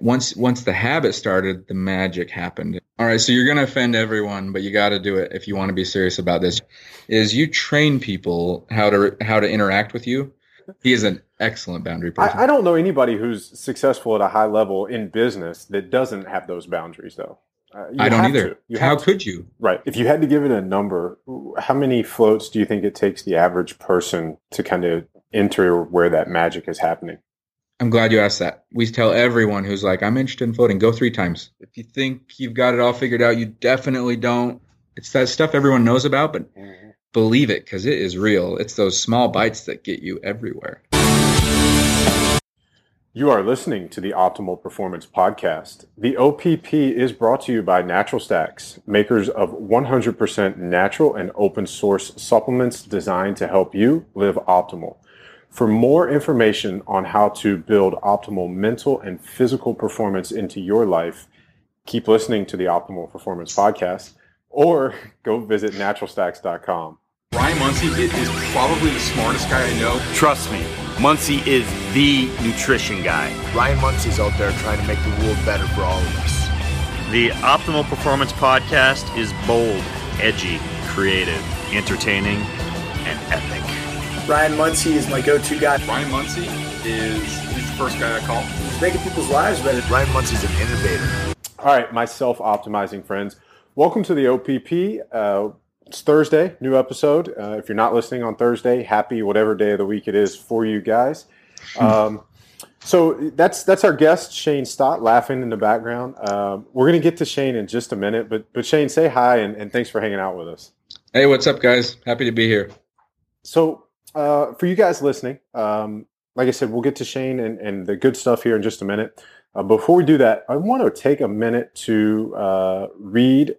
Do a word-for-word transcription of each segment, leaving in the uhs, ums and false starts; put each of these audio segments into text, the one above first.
once once the habit started, the magic happened. All right, so you're going to offend everyone, but you got to do it if you want to be serious about this. Is you train people how to how to interact with you. He is an excellent boundary person. I, I don't know anybody who's successful at a high level in business that doesn't have those boundaries, though. Uh, I don't either. How could you? Right. If you had to give it a number, how many floats do you think it takes the average person to kind of enter where that magic is happening? I'm glad you asked that. We tell everyone who's like, I'm interested in floating, go three times. If you think you've got it all figured out, you definitely don't. It's that stuff everyone knows about, but mm-hmm. believe it because it is real. It's those small bites that get you everywhere. You are listening to the Optimal Performance Podcast. The O P P is brought to you by Natural Stacks, makers of one hundred percent natural and open source supplements designed to help you live optimal. For more information on how to build optimal mental and physical performance into your life, keep listening to the Optimal Performance Podcast or go visit natural stacks dot com. Ryan Muncy is probably the smartest guy I know. Trust me. Muncy is the nutrition guy. Ryan Muncy's out there trying to make the world better for all of us. The Optimal Performance Podcast is bold, edgy, creative, entertaining, and epic. Ryan Muncy is my go-to guy. Ryan Muncy is he's the first guy I call. He's making people's lives better. Ryan Muncy's an innovator. All right, my self-optimizing friends. Welcome to the O P P. Uh, It's Thursday, new episode. Uh, if you're not listening on Thursday, happy whatever day of the week it is for you guys. Um, so that's that's our guest, Shane Stott, laughing in the background. Um, we're going to get to Shane in just a minute, but but Shane, say hi and, and thanks for hanging out with us. Hey, what's up, guys? Happy to be here. So uh, for you guys listening, um, like I said, we'll get to Shane and, and the good stuff here in just a minute. Uh, before we do that, I want to take a minute to uh, read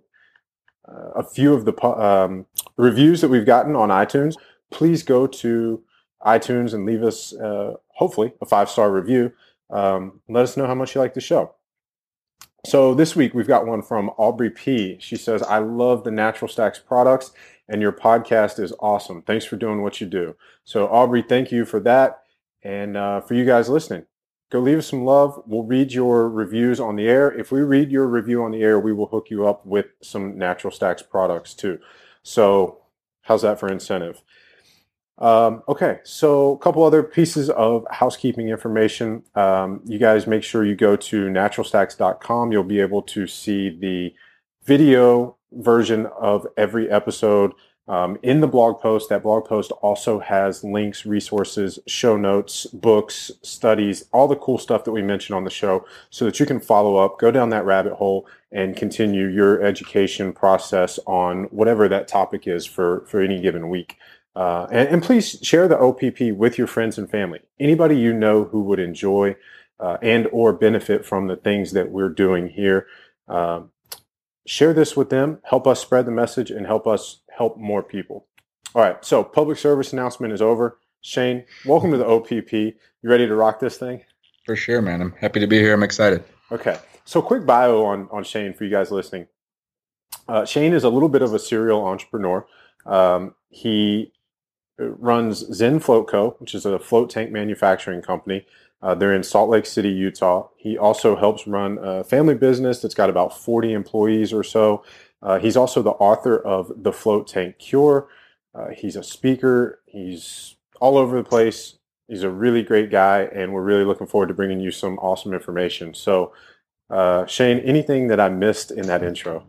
Uh, a few of the um, reviews that we've gotten on iTunes. Please go to iTunes and leave us, uh, hopefully, a five-star review. Um, let us know how much you like the show. So this week, we've got one from Aubrey P. She says, I love the Natural Stacks products, and your podcast is awesome. Thanks for doing what you do. So, Aubrey, thank you for that. And uh, for you guys listening, go leave us some love. We'll read your reviews on the air. If we read your review on the air, we will hook you up with some Natural Stacks products too. So how's that for incentive? Um, okay, so a couple other pieces of housekeeping information. Um, you guys make sure you go to natural stacks dot com. You'll be able to see the video version of every episode um, in the blog post. That blog post also has links, resources, show notes, books, studies, all the cool stuff that we mentioned on the show so that you can follow up, go down that rabbit hole, and continue your education process on whatever that topic is for, for any given week. Uh, and, and please share the O P P with your friends and family, anybody you know who would enjoy uh, and or benefit from the things that we're doing here. Uh, share this with them, help us spread the message, and help us help more people. All right, so public service announcement is over. Shane, welcome to the O P P. You ready to rock this thing? For sure, man. I'm happy to be here. I'm excited. Okay, so quick bio on, on Shane for you guys listening. Uh, Shane is a little bit of a serial entrepreneur. Um, he runs Zen Float Co., which is a float tank manufacturing company. Uh, they're in Salt Lake City, Utah. He also helps run a family business that's got about forty employees or so. Uh, he's also the author of The Float Tank Cure. Uh, he's a speaker. He's all over the place. He's a really great guy, and we're really looking forward to bringing you some awesome information. So, uh, Shane, anything that I missed in that intro?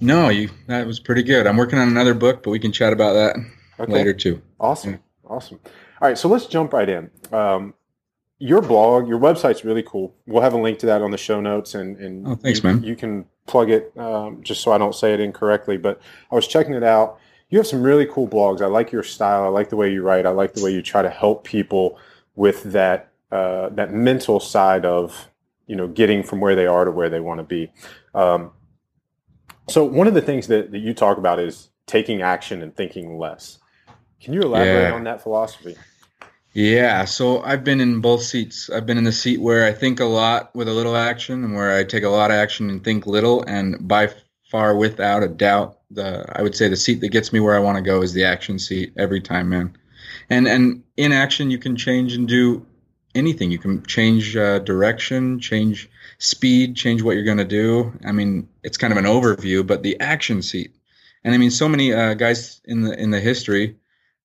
No, you. That was pretty good. I'm working on another book, but we can chat about that okay. later too. Awesome. Yeah. Awesome. All right, so let's jump right in. Um, Your blog, your website's really cool. We'll have a link to that on the show notes, and, and oh, thanks, you, man. You can plug it um, just so I don't say it incorrectly. But I was checking it out. You have some really cool blogs. I like your style. I like the way you write. I like the way you try to help people with that uh, that mental side of you know getting from where they are to where they want to be. Um, so one of the things that, that you talk about is taking action and thinking less. Can you elaborate yeah. on that philosophy? Yeah, so I've been in both seats. I've been in the seat where I think a lot with a little action and where I take a lot of action and think little, and by far without a doubt, the I would say the seat that gets me where I want to go is the action seat every time, man. And and in action you can change and do anything. You can change uh, direction, change speed, change what you're going to do. I mean, it's kind of an overview, but the action seat. And I mean, so many uh, guys in the in the history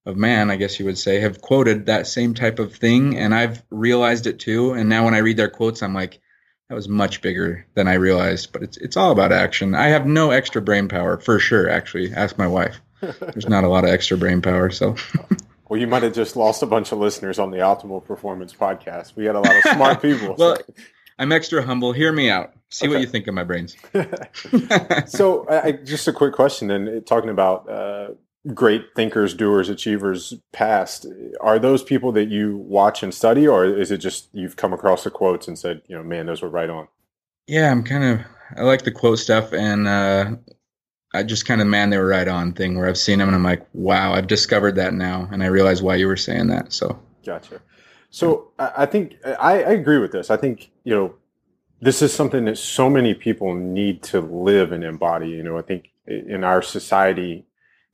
of man, I guess you would say, have quoted that same type of thing. And I've realized it too. And now when I read their quotes, I'm like, that was much bigger than I realized. But it's it's all about action. I have no extra brain power, for sure, actually. Ask my wife. There's not a lot of extra brain power. So, well, you might have just lost a bunch of listeners on the Optimal Performance podcast. We got a lot of smart people. Well, so. I'm extra humble. Hear me out. See okay. what you think of my brains. So I, just a quick question, and talking about uh, great thinkers, doers, achievers past, are those people that you watch and study, or is it just you've come across the quotes and said, you know, man, those were right on? Yeah, I'm kind of – I like the quote stuff, and uh, I just kind of, man, they were right on thing where I've seen them, and I'm like, wow, I've discovered that now, and I realize why you were saying that. So gotcha. So I think – I agree with this. I think, you know, this is something that so many people need to live and embody. You know, I think in our society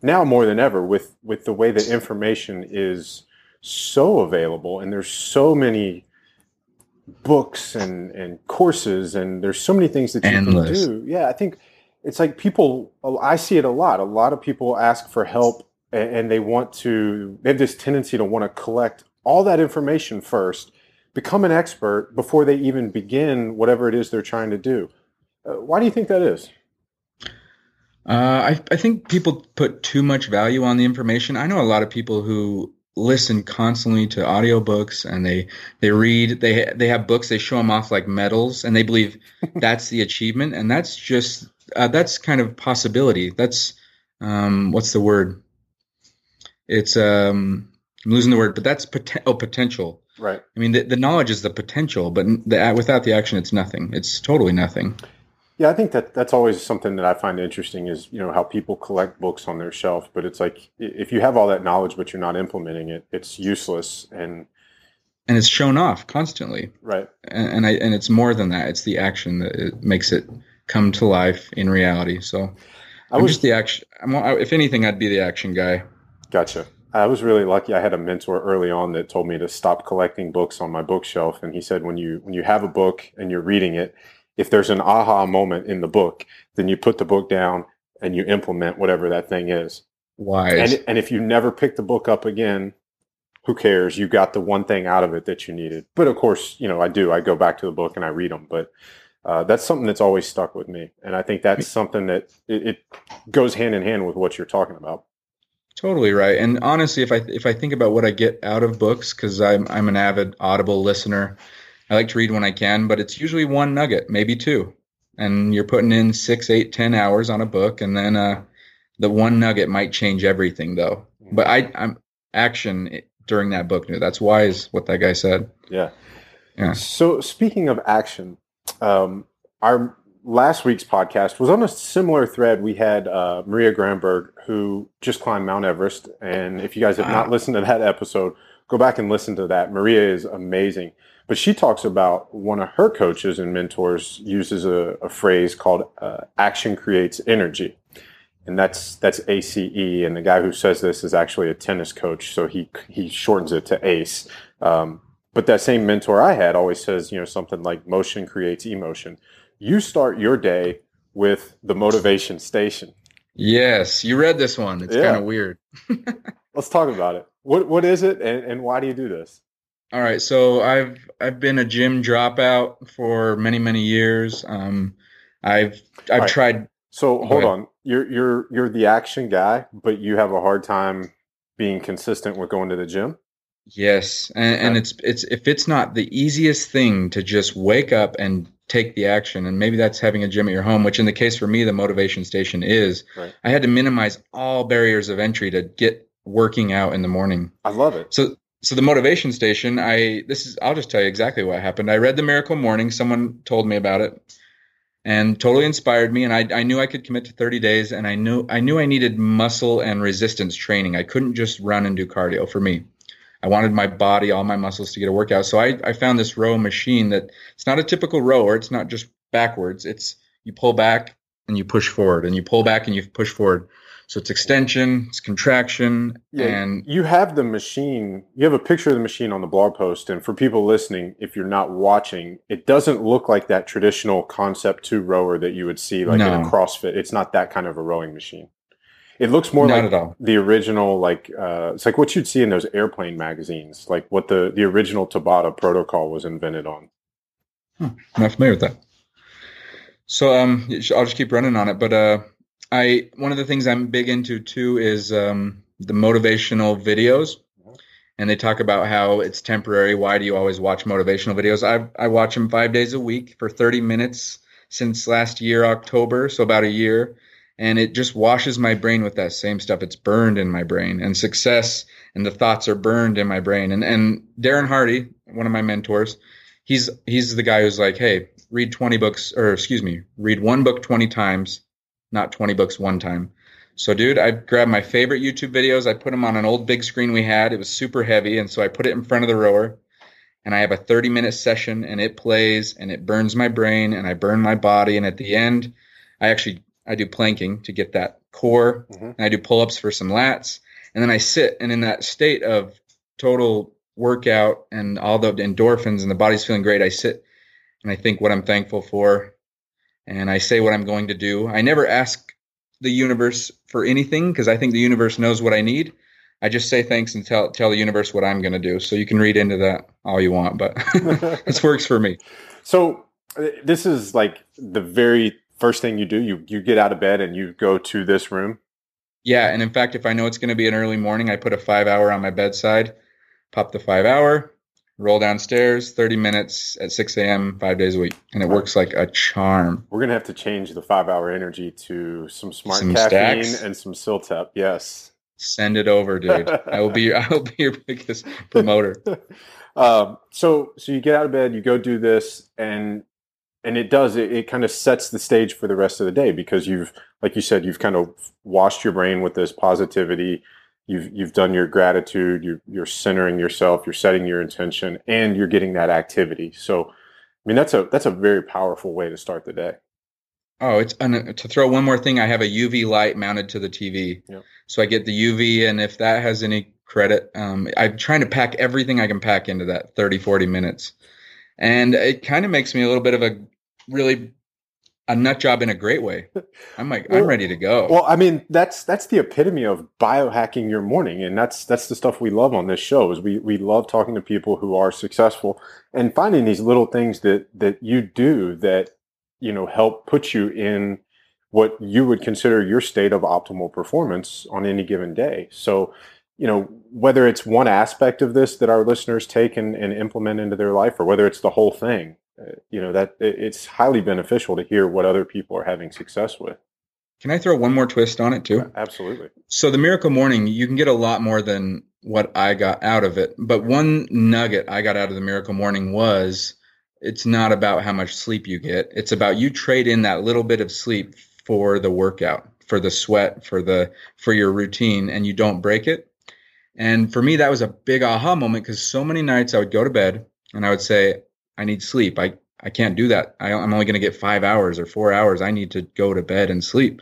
now more than ever, with, with the way that information is so available, and there's so many books and, and courses, and there's so many things that you Endless. can do. Yeah, I think it's like people – I see it a lot. A lot of people ask for help, and they want to – they have this tendency to want to collect all that information first, become an expert before they even begin whatever it is they're trying to do. Uh, why do you think that is? Uh, I, I think people put too much value on the information. I know a lot of people who listen constantly to audiobooks, and they they read. They they have books. They show them off like medals, and they believe that's the achievement. And that's just uh, that's kind of possibility. That's um, what's the word? It's um, I'm losing the word, but that's pot- oh, potential. Right. I mean, the, the knowledge is the potential, but the, without the action, it's nothing. It's totally nothing. Yeah, I think that that's always something that I find interesting is, you know, how people collect books on their shelf. But it's like, if you have all that knowledge, but you're not implementing it, it's useless. And and it's shown off constantly. Right. And, and I and it's more than that. It's the action that it makes it come to life in reality. So I I'm was just the action. I'm, if anything, I'd be the action guy. Gotcha. I was really lucky. I had a mentor early on that told me to stop collecting books on my bookshelf. And he said, when you when you have a book and you're reading it, if there's an aha moment in the book, then you put the book down and you implement whatever that thing is. Wise. And, and if you never pick the book up again, who cares? You got the one thing out of it that you needed. But of course, you know, I do. I go back to the book and I read them. But uh, that's something that's always stuck with me. And I think that's something that it, it goes hand in hand with what you're talking about. Totally right. And honestly, if I if I think about what I get out of books, because I'm I'm an avid Audible listener, I like to read when I can, but it's usually one nugget, maybe two. And you're putting in six, eight, ten hours on a book, and then uh, the one nugget might change everything, though. But I I'm action during that book. That's wise, what that guy said. Yeah. Yeah. So speaking of action, um, our last week's podcast was on a similar thread. We had uh, Maria Granberg, who just climbed Mount Everest. And if you guys have not listened to that episode, go back and listen to that. Maria is amazing. But she talks about one of her coaches and mentors uses a, a phrase called uh, action creates energy. And that's that's ACE. And the guy who says this is actually a tennis coach. So he, he shortens it to ACE. Um, but that same mentor I had always says, you know, something like motion creates emotion. You start your day with the motivation station. Yes, you read this one. It's yeah. kind of weird. Let's talk about it. What what is it, and, and why do you do this? All right, so I've I've been a gym dropout for many many years. Um, I've I've right. tried. So hold ahead. on, you're you're you're the action guy, but you have a hard time being consistent with going to the gym. Yes, and, okay. and it's it's if it's not the easiest thing to just wake up and take the action, and maybe that's having a gym at your home, which in the case for me, the motivation station is. Right. I had to minimize all barriers of entry to get working out in the morning. I love it. So, so the motivation station, I, this is, I'll just tell you exactly what happened. I read The Miracle Morning. Someone told me about it and totally inspired me. And I, I knew I could commit to thirty days, and I knew, I knew I needed muscle and resistance training. I couldn't just run and do cardio for me. I wanted my body, all my muscles to get a workout. So I, I found this row machine that it's not a typical rower. It's not just backwards. It's you pull back and you push forward and you pull back and you push forward. So it's extension, it's contraction, yeah, and you have the machine. You have a picture of the machine on the blog post, and for people listening, if you're not watching, it doesn't look like that traditional Concept two rower that you would see like no. in a CrossFit. It's not that kind of a rowing machine. It looks more not like the original, like uh, it's like what you'd see in those airplane magazines, like what the, the original Tabata protocol was invented on. Huh, I'm not familiar with that. So um, I'll just keep running on it. But uh, I one of the things I'm big into too is um, the motivational videos, and they talk about how it's temporary. Why do you always watch motivational videos? I I watch them five days a week for thirty minutes since last year October, so about a year. And it just washes my brain with that same stuff. It's burned in my brain, and success and the thoughts are burned in my brain. And and Darren Hardy, one of my mentors, he's he's the guy who's like, hey, read twenty books, or excuse me, read one book twenty times, not twenty books one time. So, dude, I grabbed my favorite YouTube videos. I put them on an old big screen we had. It was super heavy, and so I put it in front of the rower. And I have a thirty-minute session, and it plays, and it burns my brain, and I burn my body. And at the end, I actually – I do planking to get that core, mm-hmm. and I do pull-ups for some lats, and then I sit, and in that state of total workout and all the endorphins and the body's feeling great, I sit and I think what I'm thankful for, and I say what I'm going to do. I never ask the universe for anything because I think the universe knows what I need. I just say thanks and tell tell the universe what I'm going to do. So you can read into that all you want, but this works for me. So this is like the very first thing you do, you, you get out of bed and you go to this room? Yeah. And in fact, if I know it's going to be an early morning, I put a five hour on my bedside, pop the five hour, roll downstairs, thirty minutes at six a.m., five days a week. And it works like a charm. We're going to have to change the five hour energy to some smart some caffeine stacks. And some Siltep. Yes. Send it over, dude. I will be, I will be your biggest promoter. um, so, so you get out of bed, you go do this, and And it does, it, it kind of sets the stage for the rest of the day because you've, like you said, you've kind of washed your brain with this positivity. You've you've done your gratitude, you're, you're centering yourself, you're setting your intention, and you're getting that activity. So, I mean, that's a that's a very powerful way to start the day. Oh, it's an, to throw one more thing, I have a U V light mounted to the T V. Yeah. So I get the U V, and if that has any credit, um, I'm trying to pack everything I can pack into that thirty, forty minutes. And it kind of makes me a little bit of a, really a nut job in a great way. I'm like, well, I'm ready to go. Well, I mean, that's, that's the epitome of biohacking your morning. And that's, that's the stuff we love on this show is we, we love talking to people who are successful and finding these little things that, that you do that, you know, help put you in what you would consider your state of optimal performance on any given day. So, you know, whether it's one aspect of this that our listeners take and, and implement into their life, or whether it's the whole thing, you know, that it's highly beneficial to hear what other people are having success with. Can I throw one more twist on it too? Yeah, absolutely. So the Miracle Morning, you can get a lot more than what I got out of it. But one nugget I got out of the Miracle Morning was it's not about how much sleep you get. It's about you trade in that little bit of sleep for the workout, for the sweat, for the, for your routine, and you don't break it. And for me, that was a big aha moment because so many nights I would go to bed and I would say, I need sleep. I, I can't do that. I, I'm only going to get five hours or four hours. I need to go to bed and sleep.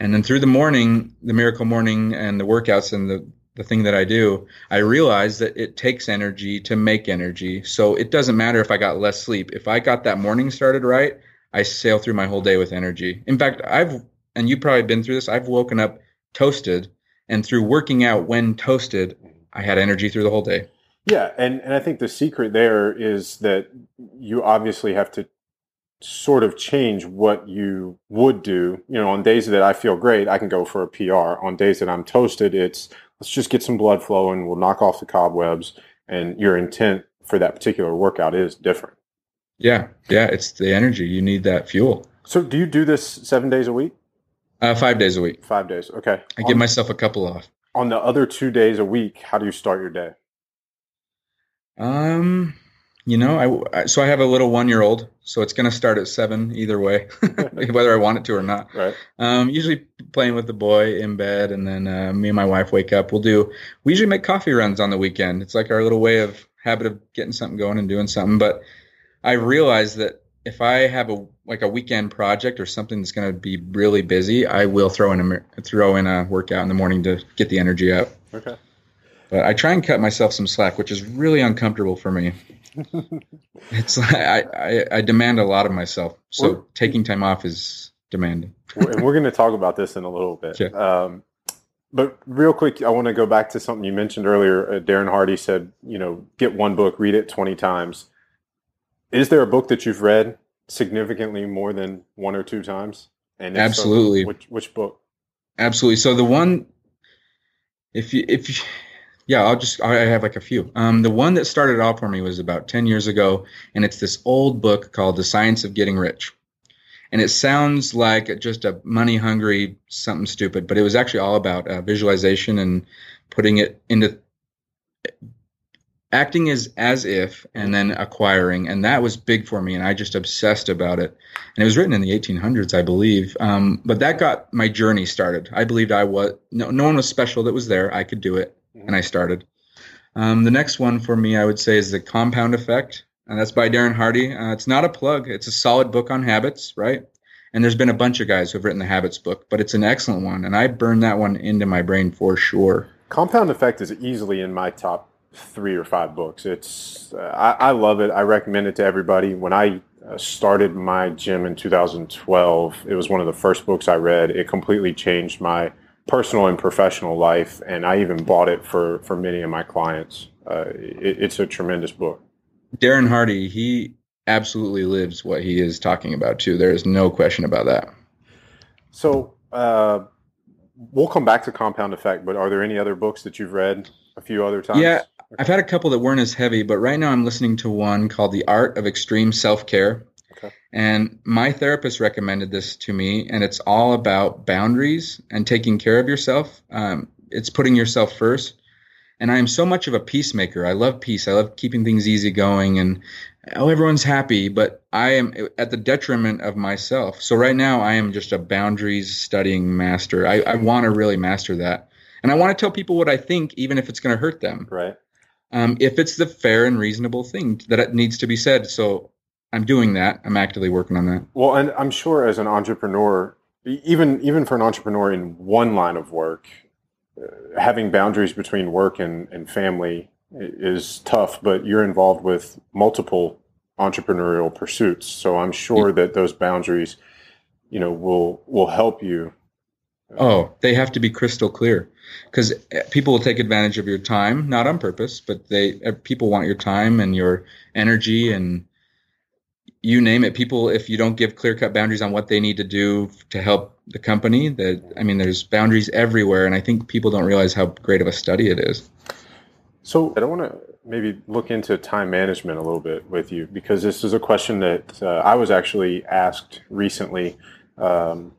And then through the morning, the Miracle Morning and the workouts and the, the thing that I do, I realize that it takes energy to make energy. So it doesn't matter if I got less sleep. If I got that morning started right, I sail through my whole day with energy. In fact, I've, and you've probably been through this, I've woken up toasted, and through working out when toasted, I had energy through the whole day. Yeah, and, and I think the secret there is that you obviously have to sort of change what you would do. You know, on days that I feel great, I can go for a P R. On days that I'm toasted, it's let's just get some blood flow and we'll knock off the cobwebs. And your intent for that particular workout is different. Yeah, yeah, it's the energy. You need that fuel. So do you do this seven days a week? Uh, five days a week. Five days, okay. I give myself a couple off. On the other two days a week, how do you start your day? Um, you know, I, so I have a little one-year-old, so it's going to start at seven either way, whether I want it to or not. Right. Um, usually playing with the boy in bed, and then uh, me and my wife wake up. We'll do, we usually make coffee runs on the weekend. It's like our little way of habit of getting something going and doing something. But I realized that if I have a like a weekend project or something that's going to be really busy, I will throw in a throw in a workout in the morning to get the energy up. Okay. But I try and cut myself some slack, which is really uncomfortable for me. It's like I, I, I demand a lot of myself, so we're, taking time off is demanding. And we're going to talk about this in a little bit. Yeah. Um, but real quick, I want to go back to something you mentioned earlier. Uh, Darren Hardy said, you know, get one book, read it twenty times. Is there a book that you've read significantly more than one or two times? And if absolutely. So, which, which book? Absolutely. So the one, if you, if you, yeah, I'll just, I have like a few. Um, the one that started off for me was about ten years ago, and it's this old book called The Science of Getting Rich. And it sounds like just a money hungry, something stupid, but it was actually all about uh, visualization and putting it into acting as, as if, and then acquiring. And that was big for me. And I just obsessed about it. And it was written in the eighteen hundreds, I believe. Um, but that got my journey started. I believed I was, no, no one was special that was there. I could do it. Mm-hmm. And I started. Um, the next one for me, I would say, is The Compound Effect. And that's by Darren Hardy. Uh, it's not a plug. It's a solid book on habits, right? And there's been a bunch of guys who've written the habits book, but it's an excellent one. And I burned that one into my brain for sure. Compound Effect is easily in my top three or five books. It's uh, I, I love it. I recommend it to everybody. When I uh, started my gym in two thousand twelve, it was one of the first books I read. It completely changed my personal and professional life. And I even bought it for, for many of my clients. Uh, it, it's a tremendous book. Darren Hardy, he absolutely lives what he is talking about, too. There is no question about that. So uh, we'll come back to Compound Effect, but are there any other books that you've read a few other times? Yeah, I've had a couple that weren't as heavy, but right now I'm listening to one called The Art of Extreme Self-Care. Okay. And my therapist recommended this to me, and it's all about boundaries and taking care of yourself. Um, it's putting yourself first. And I am so much of a peacemaker. I love peace. I love keeping things easy going and, oh, everyone's happy, but I am at the detriment of myself. So right now I am just a boundaries studying master. I, I want to really master that. And I want to tell people what I think, even if it's going to hurt them. Right. Um, if it's the fair and reasonable thing that it needs to be said. So I'm doing that. I'm actively working on that. Well, and I'm sure as an entrepreneur, even, even for an entrepreneur in one line of work, having boundaries between work and, and family is tough, but you're involved with multiple entrepreneurial pursuits. So I'm sure that those boundaries, you know, will, will help you. Oh, they have to be crystal clear, because people will take advantage of your time, not on purpose, but they, people want your time and your energy and you name it. People, if you don't give clear cut boundaries on what they need to do to help the company, that, I mean, there's boundaries everywhere. And I think people don't realize how great of a study it is. So I don't want to maybe look into time management a little bit with you, because this is a question that uh, I was actually asked recently. Um,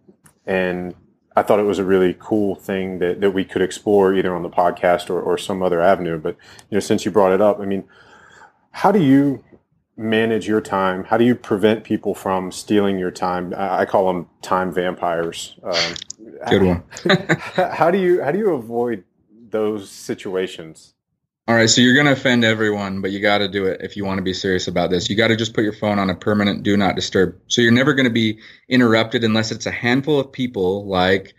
and I thought it was a really cool thing that, that we could explore either on the podcast or, or some other avenue. But, you know, since you brought it up, I mean, how do you manage your time? How do you prevent people from stealing your time? I call them time vampires. Um, Good one. how do you how do you avoid those situations? All right, so you're going to offend everyone, but you got to do it if you want to be serious about this. You got to just put your phone on a permanent do not disturb. So you're never going to be interrupted unless it's a handful of people, like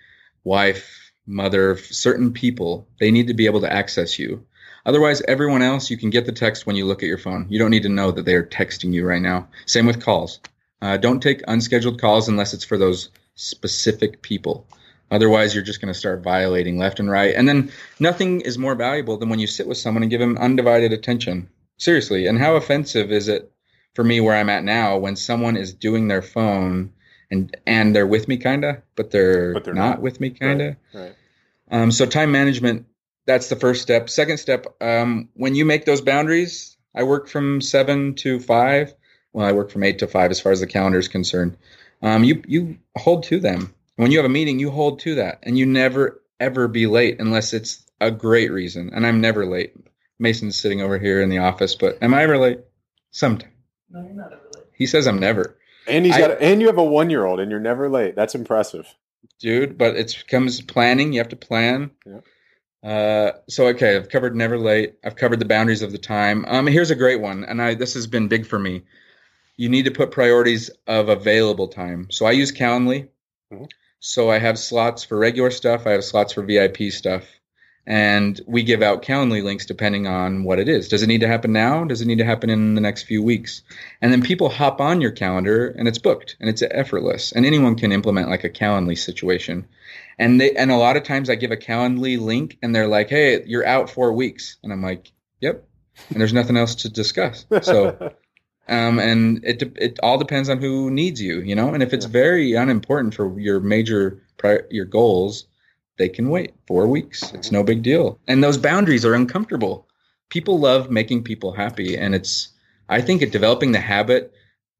wife, mother, certain people. They need to be able to access you. Otherwise, everyone else, you can get the text when you look at your phone. You don't need to know that they are texting you right now. Same with calls. Uh, don't take unscheduled calls unless it's for those specific people. Otherwise, you're just going to start violating left and right. And then nothing is more valuable than when you sit with someone and give them undivided attention. Seriously. And how offensive is it for me where I'm at now when someone is doing their phone and, and they're with me kind of, but they're, but they're not, not with me kind of. Right, right. Um, so time management. That's the first step. Second step, um, when you make those boundaries, I work from seven to five. Well, I work from eight to five as far as the calendar is concerned. Um, you you hold to them. When you have a meeting, you hold to that. And you never, ever be late unless it's a great reason. And I'm never late. Mason's sitting over here in the office, but am I ever late? Sometimes. No, you're not ever late. He says I'm never. And he's I, got. A, and you have a one-year-old and you're never late. That's impressive. Dude, but it comes planning. You have to plan. Yeah. Uh, so, okay, I've covered never late. I've covered the boundaries of the time. Um, here's a great one. And I, this has been big for me. you need to put priorities of available time. So I use Calendly. Mm-hmm. So I have slots for regular stuff. I have slots for V I P stuff. And we give out Calendly links depending on what it is. Does it need to happen now? Does it need to happen in the next few weeks? And then people hop on your calendar and it's booked and it's effortless. And anyone can implement like a Calendly situation. And they, and a lot of times I give a Calendly link and they're like, hey, you're out four weeks. And I'm like, yep. And there's nothing else to discuss. So, um, and it, it all depends on who needs you, you know? And if it's very unimportant for your major, prior, your goals, they can wait four weeks. It's no big deal. And those boundaries are uncomfortable. People love making people happy. And it's, I think it developing the habit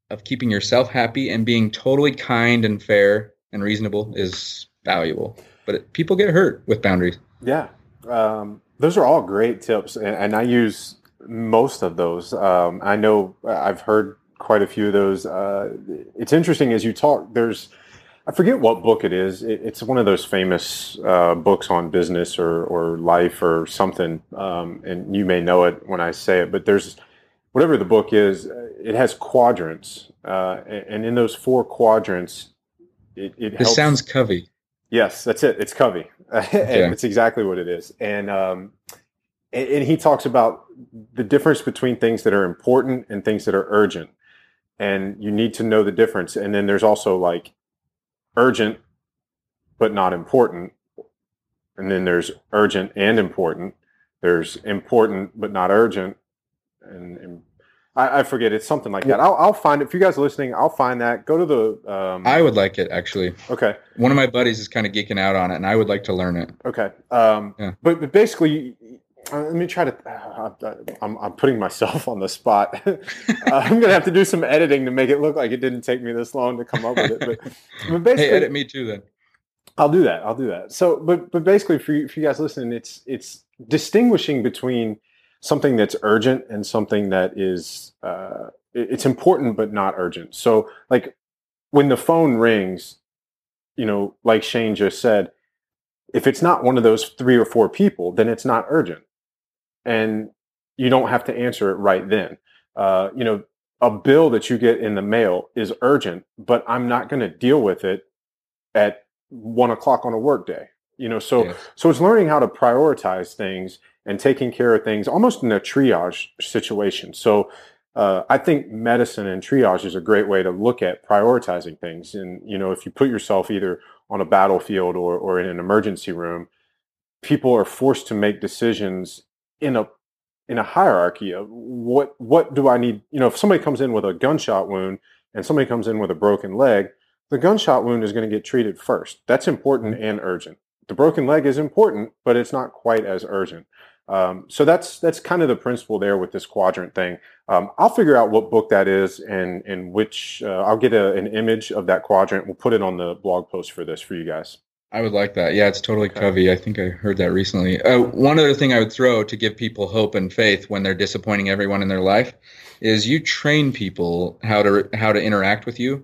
of keeping yourself happy and being totally kind and fair and reasonable is valuable, but it, people get hurt with boundaries. Yeah. Um, those are all great tips. And, and I use most of those. Um, I know I've heard quite a few of those. Uh, it's interesting as you talk, there's, I forget what book it is. It, it's one of those famous uh, books on business or, or life or something, um, and you may know it when I say it, but there's, whatever the book is, it has quadrants, uh, and in those four quadrants, it, it helps. It sounds Covey. Yes, that's it. It's Covey. Okay. It's exactly what it is. And, um, and, and he talks about the difference between things that are important and things that are urgent, and you need to know the difference. And then there's also like, urgent, but not important. And then there's urgent and important. There's important, but not urgent. And, and I, I forget. It's something like that. I'll, I'll find it. If you guys are listening, I'll find that. Go to the... Um, I would like it, actually. Okay. One of my buddies is kind of geeking out on it, and I would like to learn it. Okay. Um, yeah. but, but basically... Let me try to. Uh, I'm, I'm putting myself on the spot. uh, I'm gonna have to do some editing to make it look like it didn't take me this long to come up with it. But, but basically, hey, edit me too. Then I'll do that. I'll do that. So, but but basically, for you, for you guys listening, it's it's distinguishing between something that's urgent and something that is uh, it's important but not urgent. So, like when the phone rings, you know, like Shane just said, if it's not one of those three or four people, then it's not urgent. And you don't have to answer it right then. Uh, you know, a bill that you get in the mail is urgent, but I'm not going to deal with it at one o'clock on a work day. You know, so yes. So it's learning how to prioritize things and taking care of things almost in a triage situation. So uh, I think medicine and triage is a great way to look at prioritizing things. And, you know, if you put yourself either on a battlefield or, or in an emergency room, people are forced to make decisions in a in a hierarchy of what what do I need? You know, if somebody comes in with a gunshot wound and somebody comes in with a broken leg, the gunshot wound is going to get treated first. That's important and urgent. The broken leg is important, but it's not quite as urgent. Um, so that's that's kind of the principle there with this quadrant thing. Um, I'll figure out what book that is and and which uh, I'll get a, an image of that quadrant. We'll put it on the blog post for this for you guys. I would like that. Yeah, it's totally okay. Covey. I think I heard that recently. Uh, one other thing I would throw to give people hope and faith when they're disappointing everyone in their life is you train people how to how to interact with you.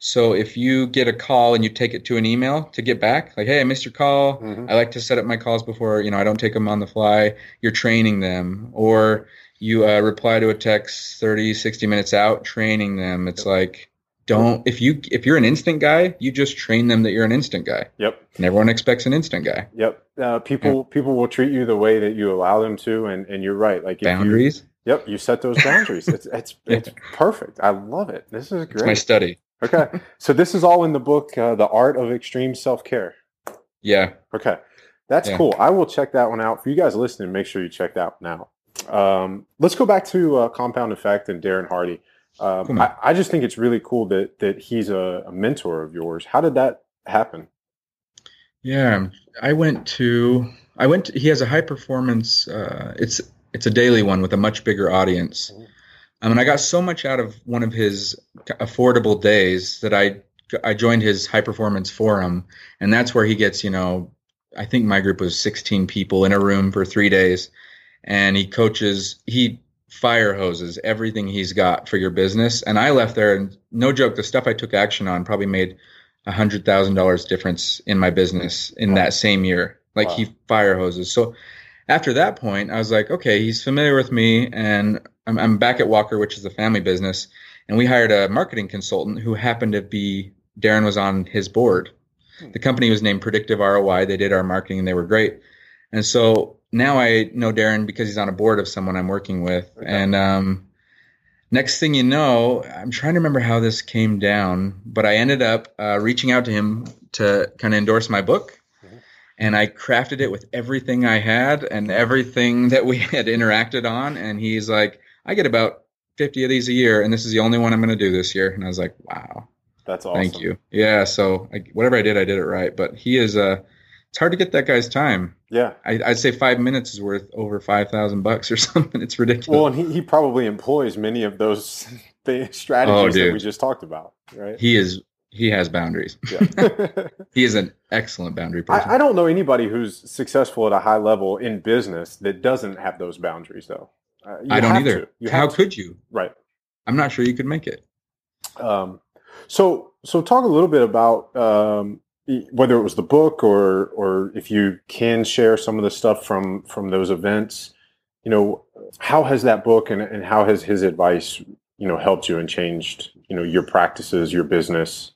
So if you get a call and you take it to an email to get back, like, hey, I missed your call. Mm-hmm. I like to set up my calls before, you know, I don't take them on the fly. You're training them. Or you uh, reply to a text thirty, sixty minutes out, training them. It's like, don't, if you, if you're an instant guy, you just train them that you're an instant guy. Yep. And everyone expects an instant guy. Yep. Uh, people, yeah. people will treat you the way that you allow them to. And, and you're right. Like if boundaries. You, yep. You set those boundaries. it's, it's, it's perfect. I love it. This is great. It's my study. Okay. So this is all in the book, uh, The Art of Extreme Self-Care. Yeah. Okay. That's yeah. cool. I will check that one out. For you guys listening, make sure you check that one out. Um, let's go back to uh, Compound Effect and Darren Hardy. Um, I, I just think it's really cool that that he's a, a mentor of yours. How did that happen? Yeah. I went to – I went to, he has a high performance uh, – it's it's a daily one with a much bigger audience. Mm-hmm. I mean, I got so much out of one of his affordable days that I I joined his high performance forum, and that's where he gets, you know, I think my group was sixteen people in a room for three days, and he coaches, he fire hoses everything he's got for your business. And I left there, and no joke, the stuff I took action on probably made a hundred thousand dollars difference in my business in wow. that same year. Like wow. he fire hoses. So after that point, I was like, okay, he's familiar with me, and I'm back at Walker, which is the family business, And we hired a marketing consultant who happened to be, Darren was on his board. The company was named Predictive R O I. They did our marketing and they were great. And so now I know Darren because he's on a board of someone I'm working with. Okay. And um, next thing you know, I'm trying to remember how this came down, but I ended up uh, reaching out to him to kind of endorse my book. Mm-hmm. And I crafted it with everything I had and everything that we had interacted on. And he's like, I get about fifty of these a year, and this is the only one I'm going to do this year. And I was like, wow. That's awesome. Thank you. Yeah. So I, whatever I did, I did it right. But he is a, uh, it's hard to get that guy's time. Yeah. I, I'd say five minutes is worth over five thousand bucks or something. It's ridiculous. Well, and he, he probably employs many of those th- strategies oh, that we just talked about, right? He is, he has boundaries. Yeah. He is an excellent boundary person. I, I don't know anybody who's successful at a high level in business that doesn't have those boundaries though. Uh, I don't either. How to. could you? Right. I'm not sure you could make it. Um, So, so talk a little bit about um, whether it was the book or, or if you can share some of the stuff from, from those events. You know, how has that book and, and how has his advice, you know, helped you and changed, you know, your practices, your business?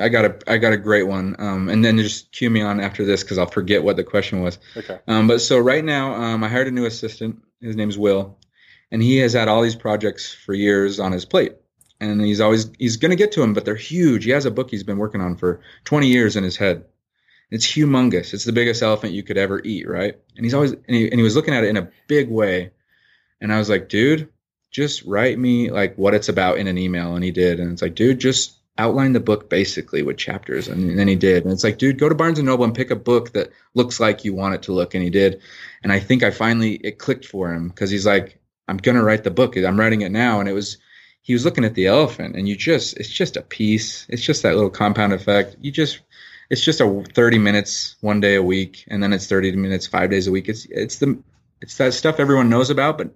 I got a, I got a great one. Um, and then just cue me on after this because I'll forget what the question was. Okay. Um, but so right now, um, I hired a new assistant. His name's Will, and he has had all these projects for years on his plate. And he's always, he's going to get to them, but they're huge. He has a book he's been working on for twenty years in his head. It's humongous. It's the biggest elephant you could ever eat, right? And he's always, and he, and he was looking at it in a big way. And I was like, dude, just write me like what it's about in an email. And he did. And it's like, dude, just outline the book basically with chapters. And, and then he did. And it's like, dude, go to Barnes and Noble and pick a book that looks like you want it to look. And he did. And I think I finally, it clicked for him because he's like, I'm going to write the book. I'm writing it now. And it was, he was looking at the elephant and you just, it's just a piece. It's just that little compound effect. You just, it's just a thirty minutes one day a week. And then it's thirty minutes, five days a week. It's, it's the, it's that stuff everyone knows about, but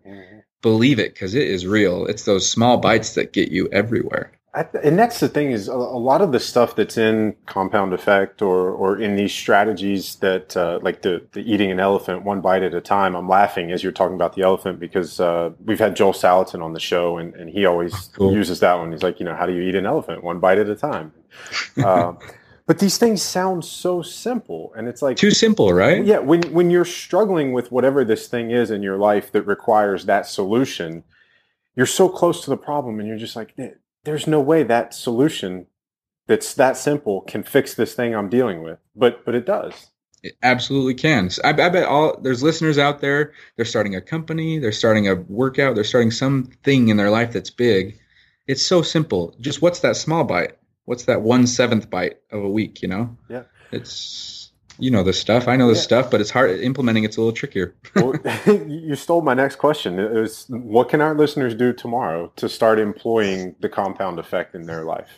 believe it because it is real. It's those small bites that get you everywhere. I, and that's the thing is a, a lot of the stuff that's in Compound Effect or, or in these strategies that uh, like the, the eating an elephant one bite at a time. I'm laughing as you're talking about the elephant because uh, we've had Joel Salatin on the show and, and he always oh, cool. uses that one. He's like, you know, how do you eat an elephant? One bite at a time. Uh, but these things sound so simple and it's like too simple, right? Yeah. When, when you're struggling with whatever this thing is in your life that requires that solution, you're so close to the problem and you're just like, eh, there's no way that solution that's that simple can fix this thing I'm dealing with, but but it does. It absolutely can. I, I bet all there's listeners out there. They're starting a company. They're starting a workout. They're starting something in their life that's big. It's so simple. Just what's that small bite? What's that one seventh bite of a week? You know? Yeah. It's you know this stuff. I know this yeah. stuff, but it's hard implementing. It's a little trickier. Well, you stole my next question. It was, what can our listeners do tomorrow to start employing the compound effect in their life?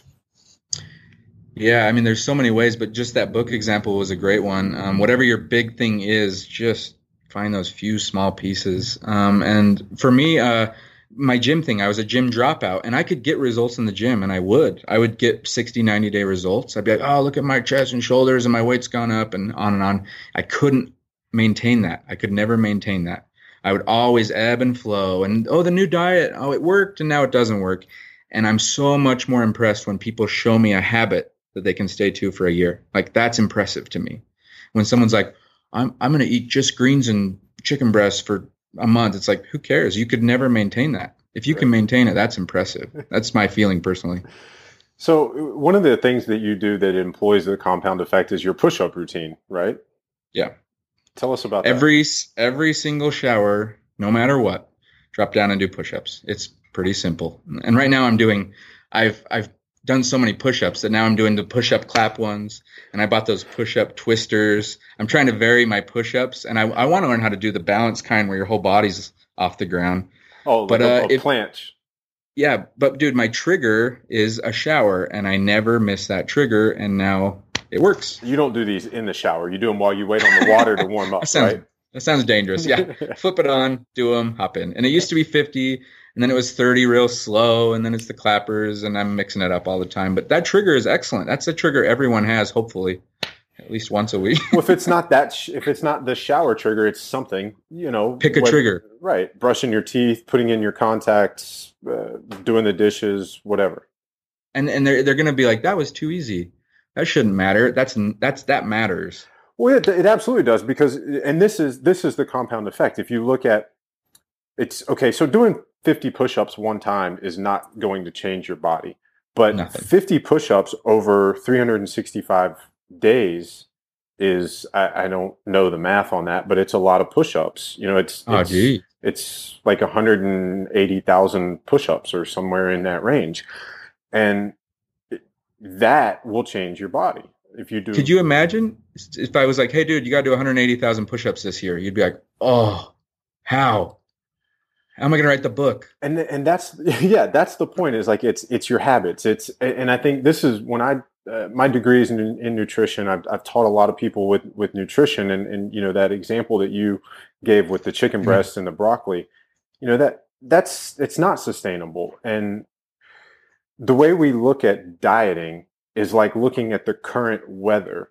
Yeah, I mean, there's so many ways, but just that book example was a great one. Um, whatever your big thing is, just find those few small pieces. Um, and for me, uh, my gym thing, I was a gym dropout and I could get results in the gym and I would, I would get sixty, ninety day results. I'd be like, oh, look at my chest and shoulders and my weight's gone up and on and on. I couldn't maintain that. I could never maintain that. I would always ebb and flow and, oh, the new diet, oh, it worked and now it doesn't work. And I'm so much more impressed when people show me a habit that they can stay to for a year. Like that's impressive to me. When someone's like, I'm, I'm going to eat just greens and chicken breasts for a month, it's like, who cares? You could never maintain that. If you right. can maintain it, that's impressive. That's my feeling personally. So one of the things that you do that employs the compound effect is your push-up routine, right? Yeah. Tell us about every, that. Every single shower, no matter what, drop down and do push-ups. It's pretty simple. And right now I'm doing, I've, I've done so many push-ups that now I'm doing the push-up clap ones. And I bought those push-up twisters. I'm trying to vary my push-ups. And I, I want to learn how to do the balance kind where your whole body's off the ground. Oh, but a, uh, a planche. Yeah. But dude, my trigger is a shower and I never miss that trigger. And now it works. You don't do these in the shower. You do them while you wait on the water to warm up, that sounds, right? That sounds dangerous. Yeah. Flip it on, do them, hop in. And it used to be fifty. And then it was thirty real slow, and then it's the clappers, and I'm mixing it up all the time. But that trigger is excellent. That's a trigger everyone has, hopefully. at least once a week. Well, if it's not that, sh- if it's not the shower trigger, it's something, you know. Pick a what, trigger. Right. Brushing your teeth, putting in your contacts, uh, doing the dishes, whatever. And and they're, they're going to be like, that was too easy. That shouldn't matter. That's that's that matters. Well, it, it absolutely does, because, and this is this is the compound effect. If you look at, it's okay, so doing fifty push-ups one time is not going to change your body. But Nothing. fifty push-ups over three hundred sixty-five days is, I, I don't know the math on that, but it's a lot of push-ups. You know, it's oh, it's, gee. it's like one hundred eighty thousand push-ups or somewhere in that range. And that will change your body if you do. Could you imagine if I was like, hey, dude, you got to do one hundred eighty thousand push-ups this year? You'd be like, oh, how? How am I going to write the book? And and that's, yeah, that's the point, is like, it's it's your habits. It's, and I think this is when I, uh, my degree is in, in nutrition. I've, I've taught a lot of people with, with nutrition, and, and, you know, that example that you gave with the chicken breast and the broccoli, you know, that that's, it's not sustainable. And the way we look at dieting is like looking at the current weather.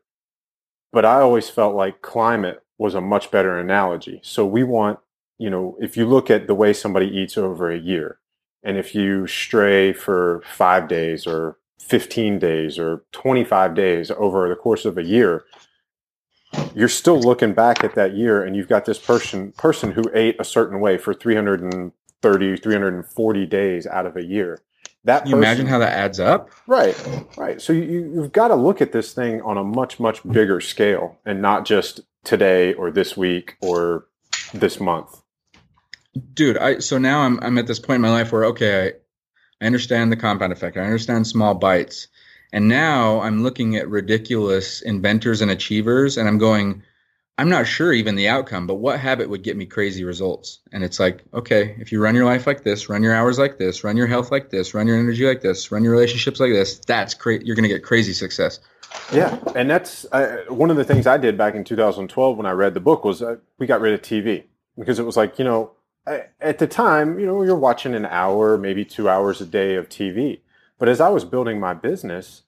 But I always felt like climate was a much better analogy. So we want, you know, if you look at the way somebody eats over a year, and if you stray for five days or fifteen days or twenty-five days over the course of a year, you're still looking back at that year, and you've got this person person who ate a certain way for three hundred thirty, three hundred forty days out of a year. That Can you person, imagine how that adds up? Right, right. So you, you've got to look at this thing on a much, much bigger scale, and not just today or this week or this month. Dude, I so now I'm I'm at this point in my life where, okay, I, I understand the compound effect. I understand small bites. And now I'm looking at ridiculous inventors and achievers, and I'm going, I'm not sure even the outcome, but what habit would get me crazy results? And it's like, okay, if you run your life like this, run your hours like this, run your health like this, run your energy like this, run your relationships like this, that's cra- you're going to get crazy success. Yeah, and that's uh, one of the things I did back in two thousand twelve when I read the book was uh, we got rid of T V, because it was like, you know, I, at the time, you know, you're watching an hour, maybe two hours a day of T V. But as I was building my business,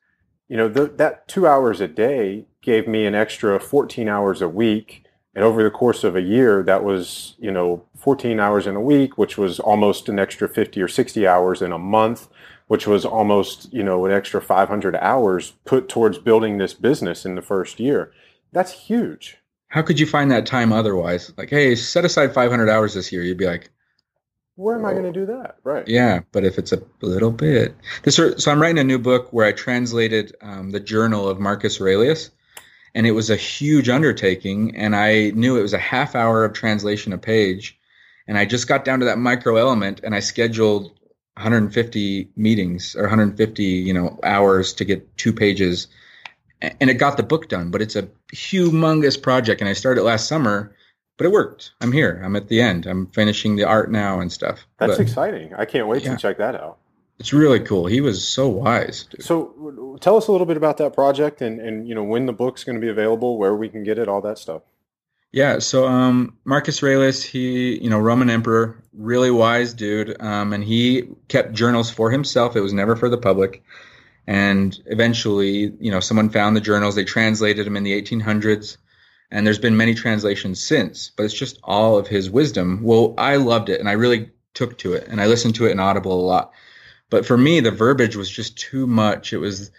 you know, th- that two hours a day gave me an extra fourteen hours a week. And over the course of a year, that was, you know, fourteen hours in a week, which was almost an extra fifty or sixty hours in a month, which was almost, you know, an extra five hundred hours put towards building this business in the first year. That's huge. How could you find that time otherwise? Like, hey, set aside five hundred hours this year. You'd be like, where am I going to do that? Right. Yeah. But if it's a little bit. This, so I'm writing a new book where I translated um, the journal of Marcus Aurelius. And it was a huge undertaking, and I knew it was a half hour of translation a page. And I just got down to that micro element, and I scheduled one hundred fifty meetings or one hundred fifty, you know, hours to get two pages. And it got the book done, but it's a humongous project. And I started last summer, but it worked. I'm here. I'm at the end. I'm finishing the art now and stuff. That's but, exciting. I can't wait yeah. to check that out. It's really cool. He was so wise. Dude. So tell us a little bit about that project, and, and you know, when the book's going to be available, where we can get it, all that stuff. Yeah. So um, Marcus Aurelius, he, you know, Roman emperor, really wise dude. Um, and he kept journals for himself. It was never for the public. And eventually, you know, someone found the journals. They translated them in the eighteen hundreds. And there's been many translations since, but it's just all of his wisdom. Well, I loved it, and I really took to it, and I listened to it in Audible a lot. But for me, the verbiage was just too much. It was,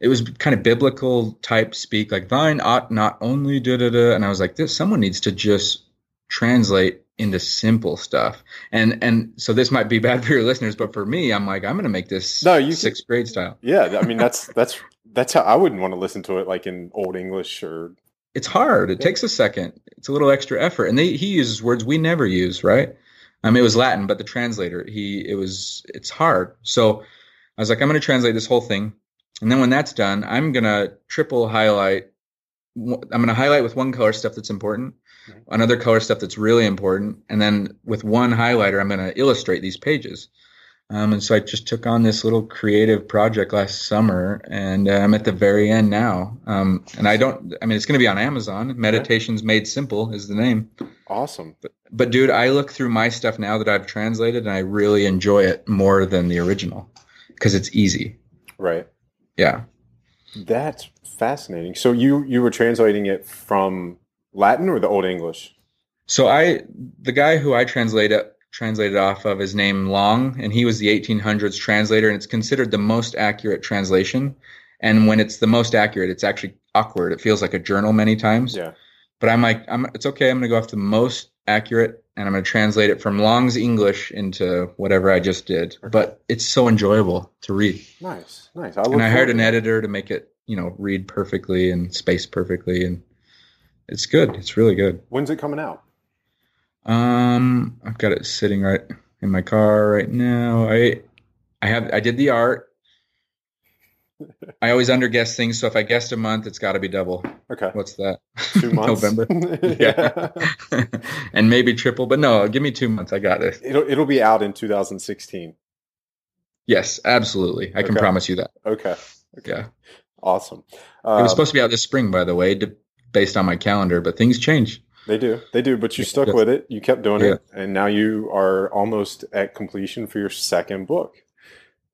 it was kind of biblical type speak, like thine ought not only da da da. And I was like, this, someone needs to just translate into simple stuff. And and so this might be bad for your listeners, but for me, I'm like, I'm going to make this no, you sixth could, grade style. Yeah, I mean that's that's that's how I wouldn't want to listen to it, like in Old English or. It's hard. It yeah. takes a second. It's a little extra effort, and they, he uses words we never use, right? Um, it was Latin, but the translator, he, it was, it's hard. So I was like, I'm going to translate this whole thing. And then when that's done, I'm going to triple highlight. I'm going to highlight with one color stuff that's important, another color stuff that's really important. And then with one highlighter, I'm going to illustrate these pages. Um, and so I just took on this little creative project last summer, and uh, I'm at the very end now. Um, and I don't, I mean, it's going to be on Amazon. Meditations Made Simple is the name. Awesome. But, but dude, I look through my stuff now that I've translated, and I really enjoy it more than the original because it's easy. Right. Yeah. That's fascinating. So you you were translating it from Latin or the Old English? So I the guy who I translate it translated off of is named Long, and he was the eighteen hundreds translator, and it's considered the most accurate translation. And when it's the most accurate, it's actually awkward. It feels like a journal many times. Yeah. But I'm like, I'm, it's okay. I'm going to go off the most accurate, and I'm going to translate it from Long's English into whatever I just did. Okay. But it's so enjoyable to read. Nice, nice. I and I hired an editor to make it, you know, read perfectly and space perfectly, and it's good. It's really good. When's it coming out? Um, I've got it sitting right in my car right now. I, I have, I did the art. I always underguess things, so if I guessed a month, it's got to be double. Okay. What's that? Two months. November. Yeah. And maybe triple, but no, give me two months. I got it. It'll it'll be out in two thousand sixteen. Yes, absolutely. I okay. can promise you that. Okay. Okay. Yeah. Awesome. Um, it was supposed to be out this spring, by the way, to, based on my calendar, but things change. They do. They do, but you stuck yeah. with it. You kept doing yeah. it, and now you are almost at completion for your second book.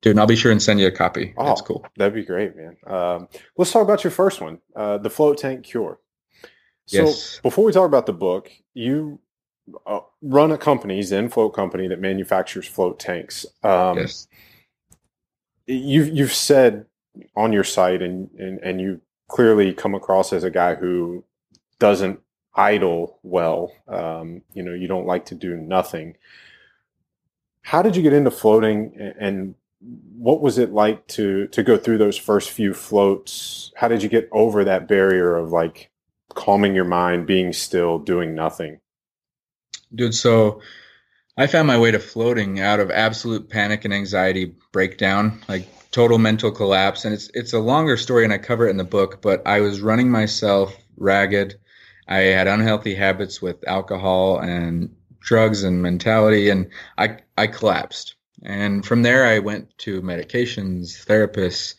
Dude, and I'll be sure and send you a copy. Oh, that's cool. That'd be great, man. Um, let's talk about your first one, uh, The Float Tank Cure. So yes. Before we talk about the book, you uh, run a company, Zen Float Company, that manufactures float tanks. Um, yes. You've, you've said on your site, and, and, and you clearly come across as a guy who doesn't idle well. Um, you know, you don't like to do nothing. How did you get into floating, and, and what was it like to, to go through those first few floats? How did you get over that barrier of like calming your mind, being still, doing nothing? Dude, so I found my way to floating out of absolute panic and anxiety breakdown, like total mental collapse. And it's, it's a longer story, and I cover it in the book, but I was running myself ragged. I had unhealthy habits with alcohol and drugs and mentality, and I, I collapsed. And from there, I went to medications, therapists,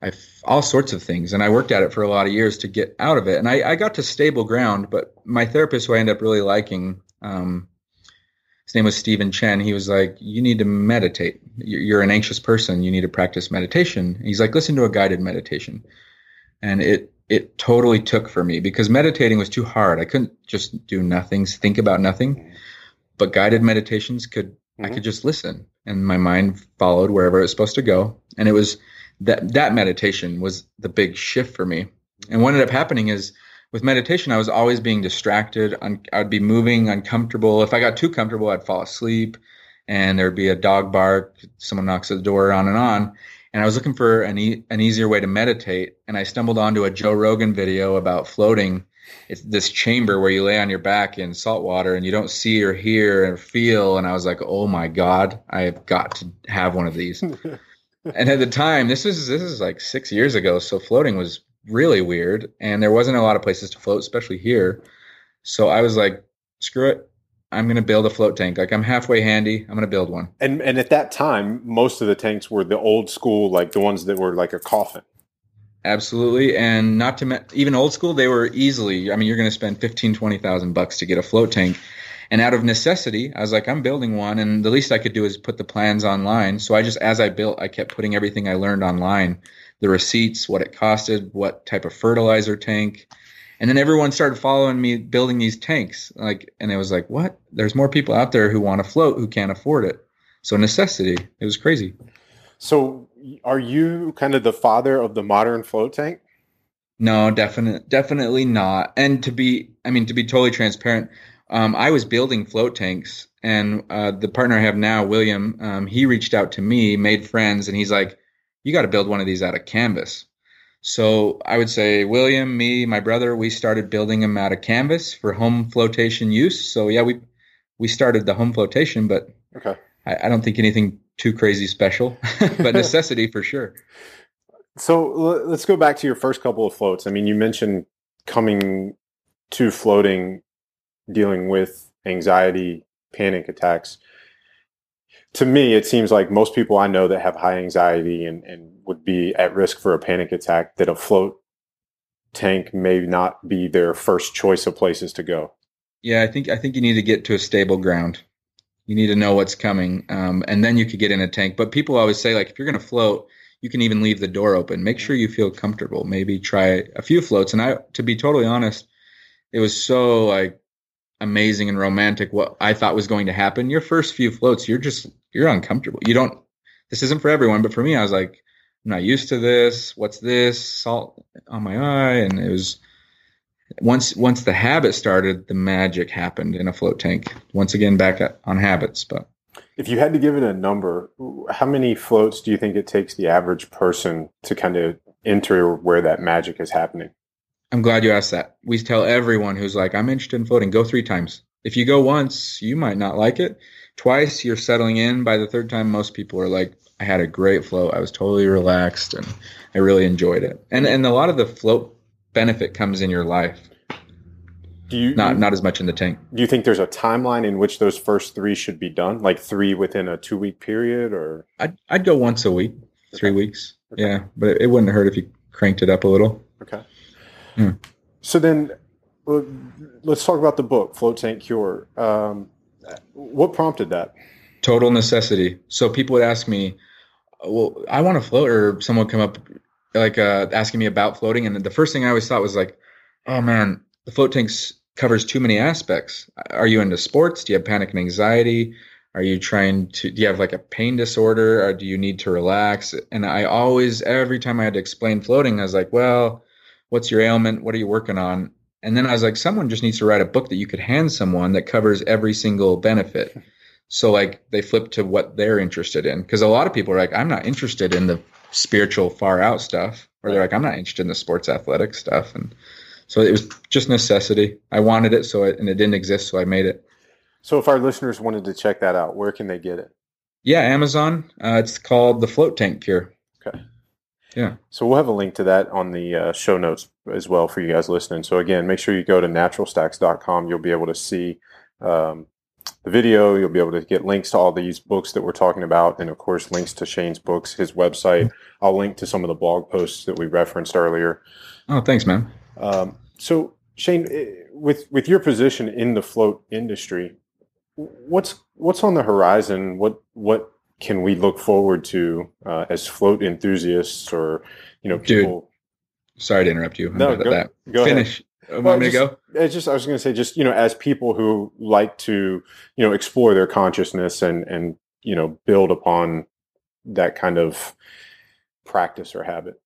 I all sorts of things. And I worked at it for a lot of years to get out of it. And I, I got to stable ground, but my therapist, who I ended up really liking, um, his name was Stephen Chen. He was like, you need to meditate. You're an anxious person. You need to practice meditation. And he's like, listen to a guided meditation. And it it totally took for me, because meditating was too hard. I couldn't just do nothing, think about nothing. But guided meditations could, mm-hmm. I could just listen. And my mind followed wherever it was supposed to go. And it was that that meditation was the big shift for me. And what ended up happening is with meditation, I was always being distracted. I'd be moving, uncomfortable. If I got too comfortable, I'd fall asleep, and there'd be a dog bark, someone knocks at the door, on and on. And I was looking for an, e- an easier way to meditate. And I stumbled onto a Joe Rogan video about floating. It's this chamber where you lay on your back in salt water and you don't see or hear or feel. And I was like, oh my God, I've got to have one of these. And at the time, this is, this is like six years ago. So floating was really weird, and there wasn't a lot of places to float, especially here. So I was like, screw it. I'm going to build a float tank. Like, I'm halfway handy. I'm going to build one. And and at that time, most of the tanks were the old school, like the ones that were like a coffin. Absolutely. And not to me- even old school, they were easily, I mean, you're going to spend fifteen, twenty thousand bucks to get a float tank. And out of necessity, I was like, I'm building one. And the least I could do is put the plans online. So I just, as I built, I kept putting everything I learned online, the receipts, what it costed, what type of fertilizer tank. And then everyone started following me building these tanks. Like, and it was like, what? There's more people out there who want to float who can't afford it. So necessity, it was crazy. So are you kind of the father of the modern float tank? No, definitely, definitely not. And to be, I mean, to be totally transparent, um, I was building float tanks, and uh, the partner I have now, William, um, he reached out to me, made friends, and he's like, you got to build one of these out of canvas. So I would say William, me, my brother, we started building them out of canvas for home flotation use. So yeah, we, we started the home flotation, but okay. I, I don't think anything too crazy special, but necessity for sure. So l- let's go back to your first couple of floats. I mean, you mentioned coming to floating, dealing with anxiety, panic attacks. To me, it seems like most people I know that have high anxiety and, and would be at risk for a panic attack, that a float tank may not be their first choice of places to go. Yeah, I think I think you need to get to a stable ground. You need to know what's coming, um, and then you could get in a tank. But people always say, like, if you're going to float, you can even leave the door open. Make sure you feel comfortable. Maybe try a few floats. And I, to be totally honest, it was so like amazing and romantic what I thought was going to happen. Your first few floats, you're just, you're uncomfortable. You don't, this isn't for everyone, but for me, I was like, I'm not used to this. What's this? Salt on my eye. And it was, once, once the habit started, the magic happened in a float tank. Once again, back on habits, but. If you had to give it a number, how many floats do you think it takes the average person to kind of enter where that magic is happening? I'm glad you asked that. We tell everyone who's like, I'm interested in floating, go three times. If you go once, you might not like it. Twice, you're settling in. By the third time, most people are like, I had a great float. I was totally relaxed and I really enjoyed it. And and a lot of the float benefit comes in your life. Do you, not not as much in the tank. Do you think there's a timeline in which those first three should be done? Like three within a two-week period? Or I'd, I'd go once a week, three okay. weeks. Okay. Yeah, but it, it wouldn't hurt if you cranked it up a little. Okay. Hmm. So then well, let's talk about the book, Float Tank Cure. Um, what prompted that? Total necessity. So people would ask me, well, I want to float, or someone would come up like uh, asking me about floating. And the first thing I always thought was like, oh, man, the float tanks covers too many aspects. Are you into sports? Do you have panic and anxiety? Are you trying to, do you have like a pain disorder, or do you need to relax? And I always, every time I had to explain floating, I was like, well, what's your ailment? What are you working on? And then I was like, someone just needs to write a book that you could hand someone that covers every single benefit. So like they flip to what they're interested in. Cause a lot of people are like, I'm not interested in the spiritual far out stuff. Or they're like, I'm not interested in the sports athletic stuff. And so it was just necessity. I wanted it, so it, and it didn't exist, so I made it. So if our listeners wanted to check that out, where can they get it? Yeah, Amazon. Uh, it's called The Float Tank Cure. Okay. Yeah. So we'll have a link to that on the uh, show notes as well for you guys listening. So again, make sure you go to natural stacks dot com. You'll be able to see um, the video. You'll be able to get links to all these books that we're talking about, and of course, links to Shane's books, his website. I'll link to some of the blog posts that we referenced earlier. Oh, thanks, man. Um, so Shane, with, with your position in the float industry, what's, what's on the horizon? What, what can we look forward to, uh, as float enthusiasts or, you know, people? Dude, sorry to interrupt you. I'm no, go, that. go Finish. ahead. Want me to go? It's just, I was going to say just, you know, as people who like to, you know, explore their consciousness and, and, you know, build upon that kind of practice or habit.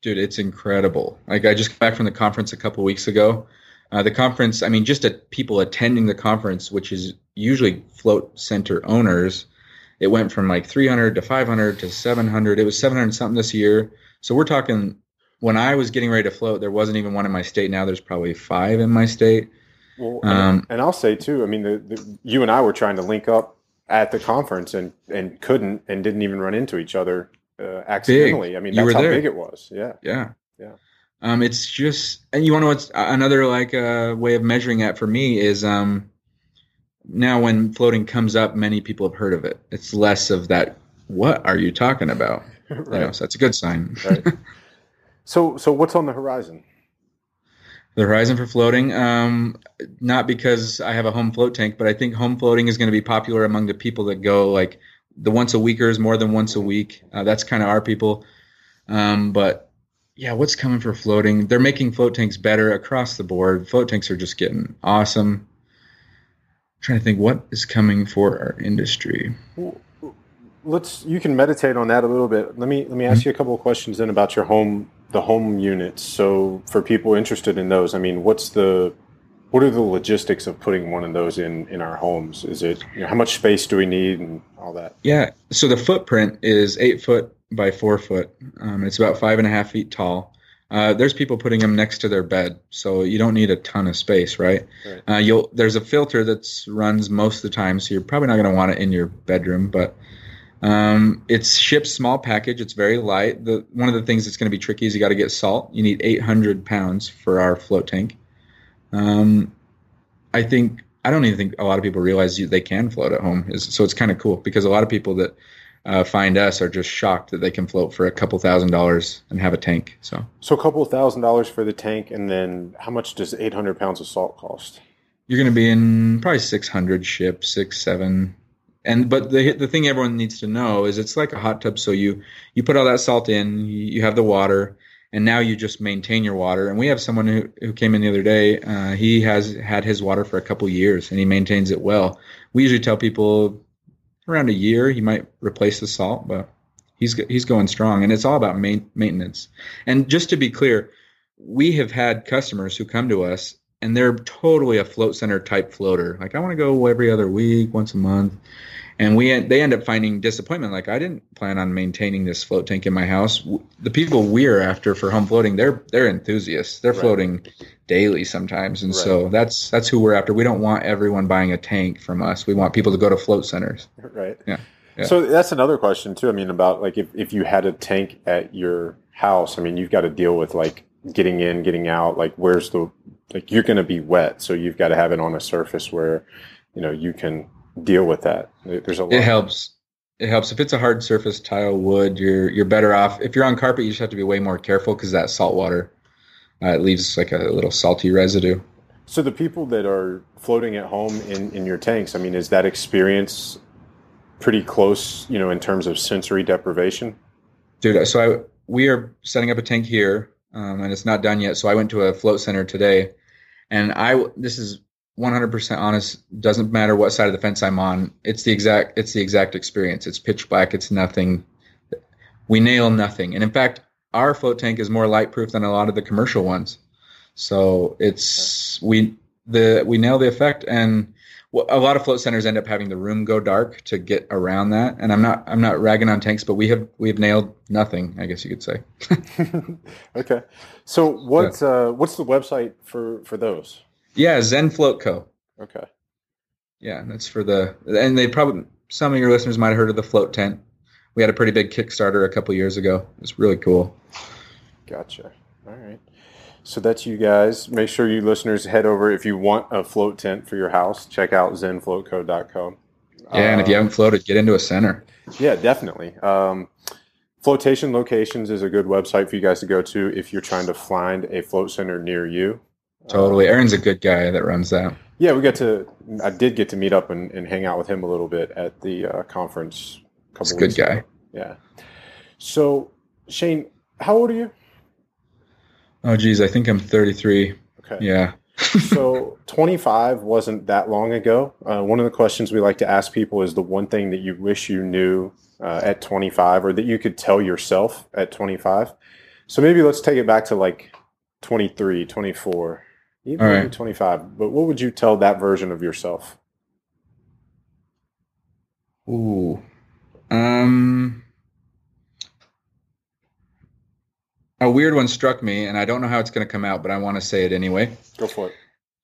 Dude, it's incredible. Like I just got back from the conference a couple weeks ago. Uh, the conference, I mean, just at people attending the conference, which is usually float center owners, it went from like three hundred to five hundred to seven hundred. It was seven hundred something this year. So we're talking, when I was getting ready to float, there wasn't even one in my state. Now there's probably five in my state. Well, um, and I'll say too, I mean, the, the, you and I were trying to link up at the conference and, and couldn't and didn't even run into each other. Uh, accidentally. Big. I mean, that's how there. big it was. Yeah. Yeah. Yeah. Um, it's just, and you want to know what's another like uh, way of measuring that for me is um, now when floating comes up, many people have heard of it. It's less of that. What are you talking about? Right. You know, so that's a good sign. Right. So, so what's on the horizon? The horizon for floating, um, not because I have a home float tank, but I think home floating is going to be popular among the people that go like, the once a weekers, more than once a week. Uh, that's kind of our people. Um, but yeah, what's coming for floating? They're making float tanks better across the board. Float tanks are just getting awesome. I'm trying to think what is coming for our industry. Let's, you can meditate on that a little bit. Let me, let me ask mm-hmm. you a couple of questions then about your home, the home units. So for people interested in those, I mean, what's the, what are the logistics of putting one of those in, in our homes? Is it, you know, how much space do we need and all that? Yeah. So the footprint is eight foot by four foot. Um, it's about five and a half feet tall. Uh, there's people putting them next to their bed, so you don't need a ton of space, right? right. Uh, you'll there's a filter that runs most of the time, so you're probably not going to want it in your bedroom, but um, it's shipped small package. It's very light. The one of the things that's going to be tricky is you got to get salt. You need eight hundred pounds for our float tank. Um, I think, I don't even think a lot of people realize you, they can float at home. So it's kind of cool because a lot of people that uh, find us are just shocked that they can float for a couple thousand dollars and have a tank. So, so a couple thousand dollars for the tank. And then how much does eight hundred pounds of salt cost? You're going to be in probably six hundred ships, six, seven, And but the the thing everyone needs to know is it's like a hot tub. So you you put all that salt in, you have the water, and now you just maintain your water. And we have someone who, who came in the other day. Uh, he has had his water for a couple years, and he maintains it well. We usually tell people around a year he might replace the salt, but he's he's going strong. And it's all about main, maintenance. And just to be clear, we have had customers who come to us, and they're totally a float center type floater. Like, I want to go every other week, once a month. And we they end up finding disappointment. Like, I didn't plan on maintaining this float tank in my house. The people we're after for home floating, they're they're enthusiasts. They're right. floating daily sometimes. And right. so that's that's who we're after. We don't want everyone buying a tank from us. We want people to go to float centers. Right. Yeah. yeah. So that's another question too. I mean, about like if, if you had a tank at your house, I mean, you've got to deal with like getting in, getting out, like where's the like you're going to be wet. So you've got to have it on a surface where, you know, you can deal with that. There's a lot. It helps. It helps. If it's a hard surface, tile, wood, you're you're better off. If you're on carpet, you just have to be way more careful because that salt water, uh, it leaves like a little salty residue. So the people that are floating at home in, in your tanks, I mean, is that experience pretty close, you know, in terms of sensory deprivation? Dude, so I, we are setting up a tank here, um, and it's not done yet. So I went to a float center today, and I this is one hundred percent honest, doesn't matter what side of the fence I'm on. It's the exact, it's the exact experience. It's pitch black. It's nothing. We nail nothing. And in fact, our float tank is more lightproof than a lot of the commercial ones. So it's, we, the, we nail the effect. And a lot of float centers end up having the room go dark to get around that. And I'm not, I'm not ragging on tanks, but we have, we have nailed nothing, I guess you could say. Okay. So what, yeah. uh, what's the website for, for those? Yeah, Zen Float Co. Okay. Yeah, that's for the – and they probably – some of your listeners might have heard of the float tent. We had a pretty big Kickstarter a couple years ago. It's really cool. Gotcha. All right. So that's you guys. Make sure you listeners head over. If you want a float tent for your house, check out zen float co dot com. Yeah, and um, if you haven't floated, get into a center. Yeah, definitely. Um, Flotation Locations is a good website for you guys to go to if you're trying to find a float center near you. Totally. Aaron's a good guy that runs that. Yeah, we got to. I did get to meet up and, and hang out with him a little bit at the uh, conference. A couple He's a good guy. Ago. Yeah. So, Shane, how old are you? Oh, geez, I think I'm thirty-three. Okay. Yeah. So, twenty-five wasn't that long ago. Uh, one of the questions we like to ask people is the one thing that you wish you knew uh, at twenty-five, or that you could tell yourself at twenty-five. So maybe let's take it back to like twenty-three, twenty-four. Even right. twenty-five, but what would you tell that version of yourself? Ooh, um, a weird one struck me, and I don't know how it's going to come out, but I want to say it anyway. Go for it.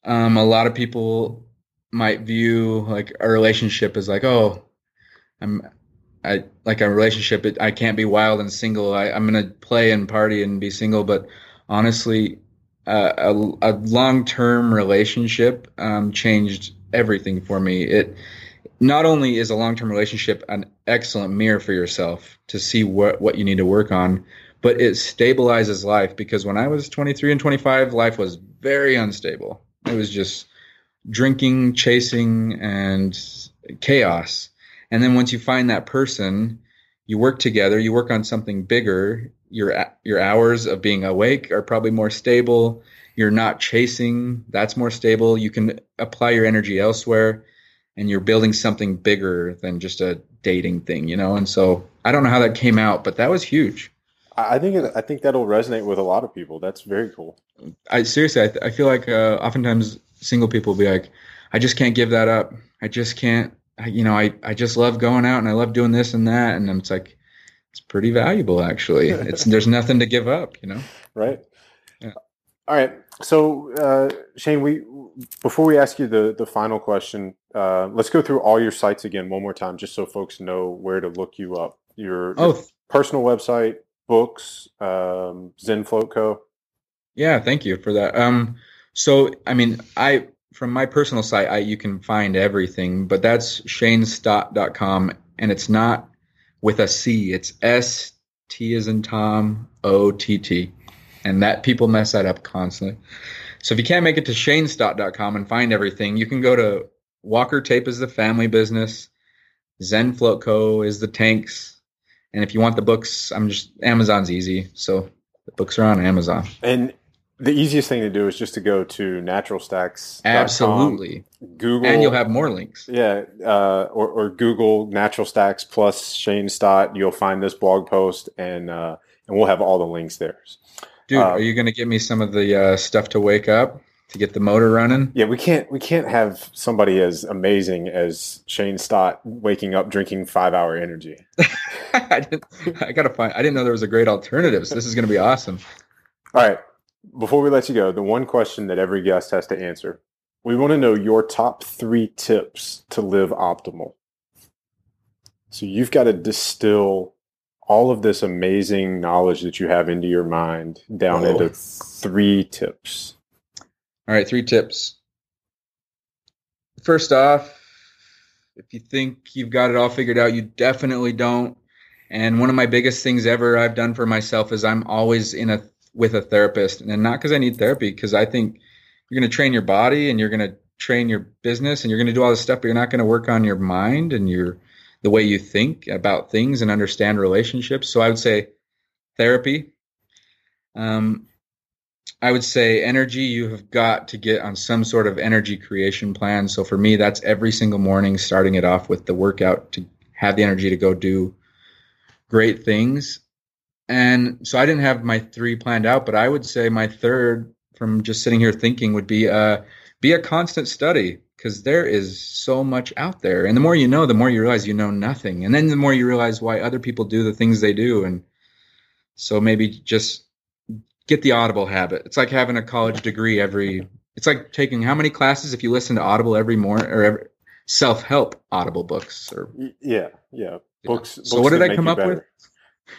Um, a lot of people might view like a relationship as like, oh, I'm, I like a relationship. It, I can't be wild and single. I, I'm going to play and party and be single, but honestly. Uh, a, a long-term relationship um, changed everything for me. It not only is a long-term relationship an excellent mirror for yourself to see what, what you need to work on, but it stabilizes life, because when I was twenty-three and twenty-five, life was very unstable. It was just drinking, chasing, and chaos. And then once you find that person, you work together, you work on something bigger. Your your hours of being awake are probably more stable. You're not chasing. That's more stable. You can apply your energy elsewhere, and you're building something bigger than just a dating thing, you know? And so I don't know how that came out, but that was huge. I think it, I think that'll resonate with a lot of people. That's very cool. I seriously, I, th- I feel like uh, oftentimes single people will be like, I just can't give that up. I just can't, I, you know, I, I just love going out and I love doing this and that. And it's like, it's pretty valuable, actually. It's there's nothing to give up, you know. Right. Yeah. All right. So, uh, Shane, we before we ask you the the final question, uh, let's go through all your sites again one more time, just so folks know where to look you up. Your, oh. your personal website, books, um, Zen Float Co. Yeah, thank you for that. Um, so, I mean, I from my personal site, I you can find everything, but that's shane stott dot com, and it's not. With a C, it's S T as in Tom O T T, and that people mess that up constantly. So if you can't make it to shane stott dot com and find everything, you can go to Walker Tape is the family business. Zen Float Co. is the tanks. And if you want the books, I'm just Amazon's easy. So the books are on Amazon. And the easiest thing to do is just to go to natural stacks dot com. Absolutely. Google, and you'll have more links. Yeah, uh, or, or Google Natural Stacks plus Shane Stott. You'll find this blog post, and uh, and we'll have all the links there. Dude, uh, are you going to give me some of the uh, stuff to wake up to get the motor running? Yeah, we can't we can't have somebody as amazing as Shane Stott waking up drinking five hour energy. I didn't, I gotta find. I didn't know there was a great alternative. So this is going to be awesome. All right. Before we let you go, the one question that every guest has to answer. We want to know your top three tips to live optimal. So you've got to distill all of this amazing knowledge that you have into your mind down Whoa. into three tips. All right, three tips. First off, if you think you've got it all figured out, you definitely don't. And one of my biggest things ever I've done for myself is I'm always in a with a therapist, and not because I need therapy, because I think you're going to train your body and you're going to train your business and you're going to do all this stuff, but you're not going to work on your mind and your, the way you think about things and understand relationships. So I would say therapy. Um, I would say energy. You have got to get on some sort of energy creation plan. So for me, that's every single morning, starting it off with the workout to have the energy to go do great things. And so I didn't have my three planned out, but I would say my third from just sitting here thinking would be uh, be a constant study, because there is so much out there. And the more you know, the more you realize you know nothing. And then the more you realize why other people do the things they do. And so maybe just get the Audible habit. It's like having a college degree every – it's like taking how many classes if you listen to Audible every morning or every self-help Audible books. Or Yeah, yeah. Books. So books what did I come up better. with?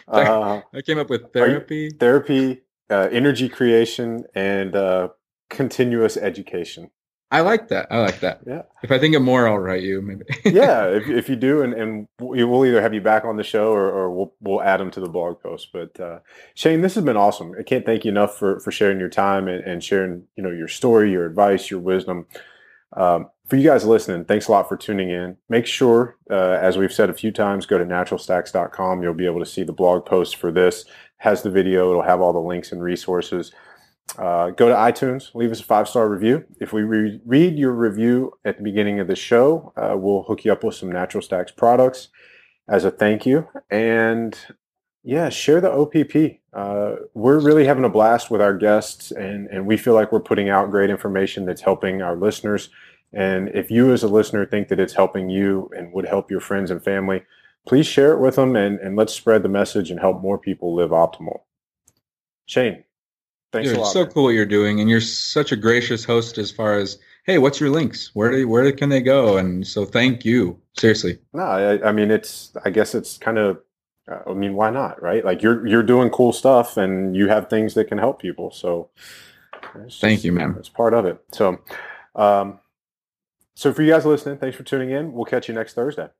Uh, I came up with therapy, you, therapy, uh, energy creation, and uh, continuous education. I like that. I like that. Yeah. If I think of more, I'll write you. Maybe. yeah, if, if you do, and, and we'll either have you back on the show or, or we'll we'll add them to the blog post. But uh, Shane, this has been awesome. I can't thank you enough for, for sharing your time and, and sharing you know your story, your advice, your wisdom. Um, for you guys listening, thanks a lot for tuning in. Make sure, uh, as we've said a few times, go to natural stacks dot com. You'll be able to see the blog post for this. It has the video. It'll have all the links and resources. Uh, go to iTunes. Leave us a five-star review. If we re- read your review at the beginning of the show, uh, we'll hook you up with some Natural Stacks products as a thank you. And, yeah, share the O P P. Uh, we're really having a blast with our guests, and, and we feel like we're putting out great information that's helping our listeners. And if you as a listener think that it's helping you and would help your friends and family, please share it with them, and, and let's spread the message and help more people live optimal. Shane, thanks Dude, a lot. It's so man. cool what you're doing, and you're such a gracious host as far as, hey, what's your links? Where do where can they go? And so thank you. Seriously. No, I, I mean, it's. I guess it's kind of, I mean, why not, right? Like you're you're doing cool stuff and you have things that can help people. So just, thank you, man. It's part of it. So, um, So for you guys listening, thanks for tuning in. We'll catch you next Thursday.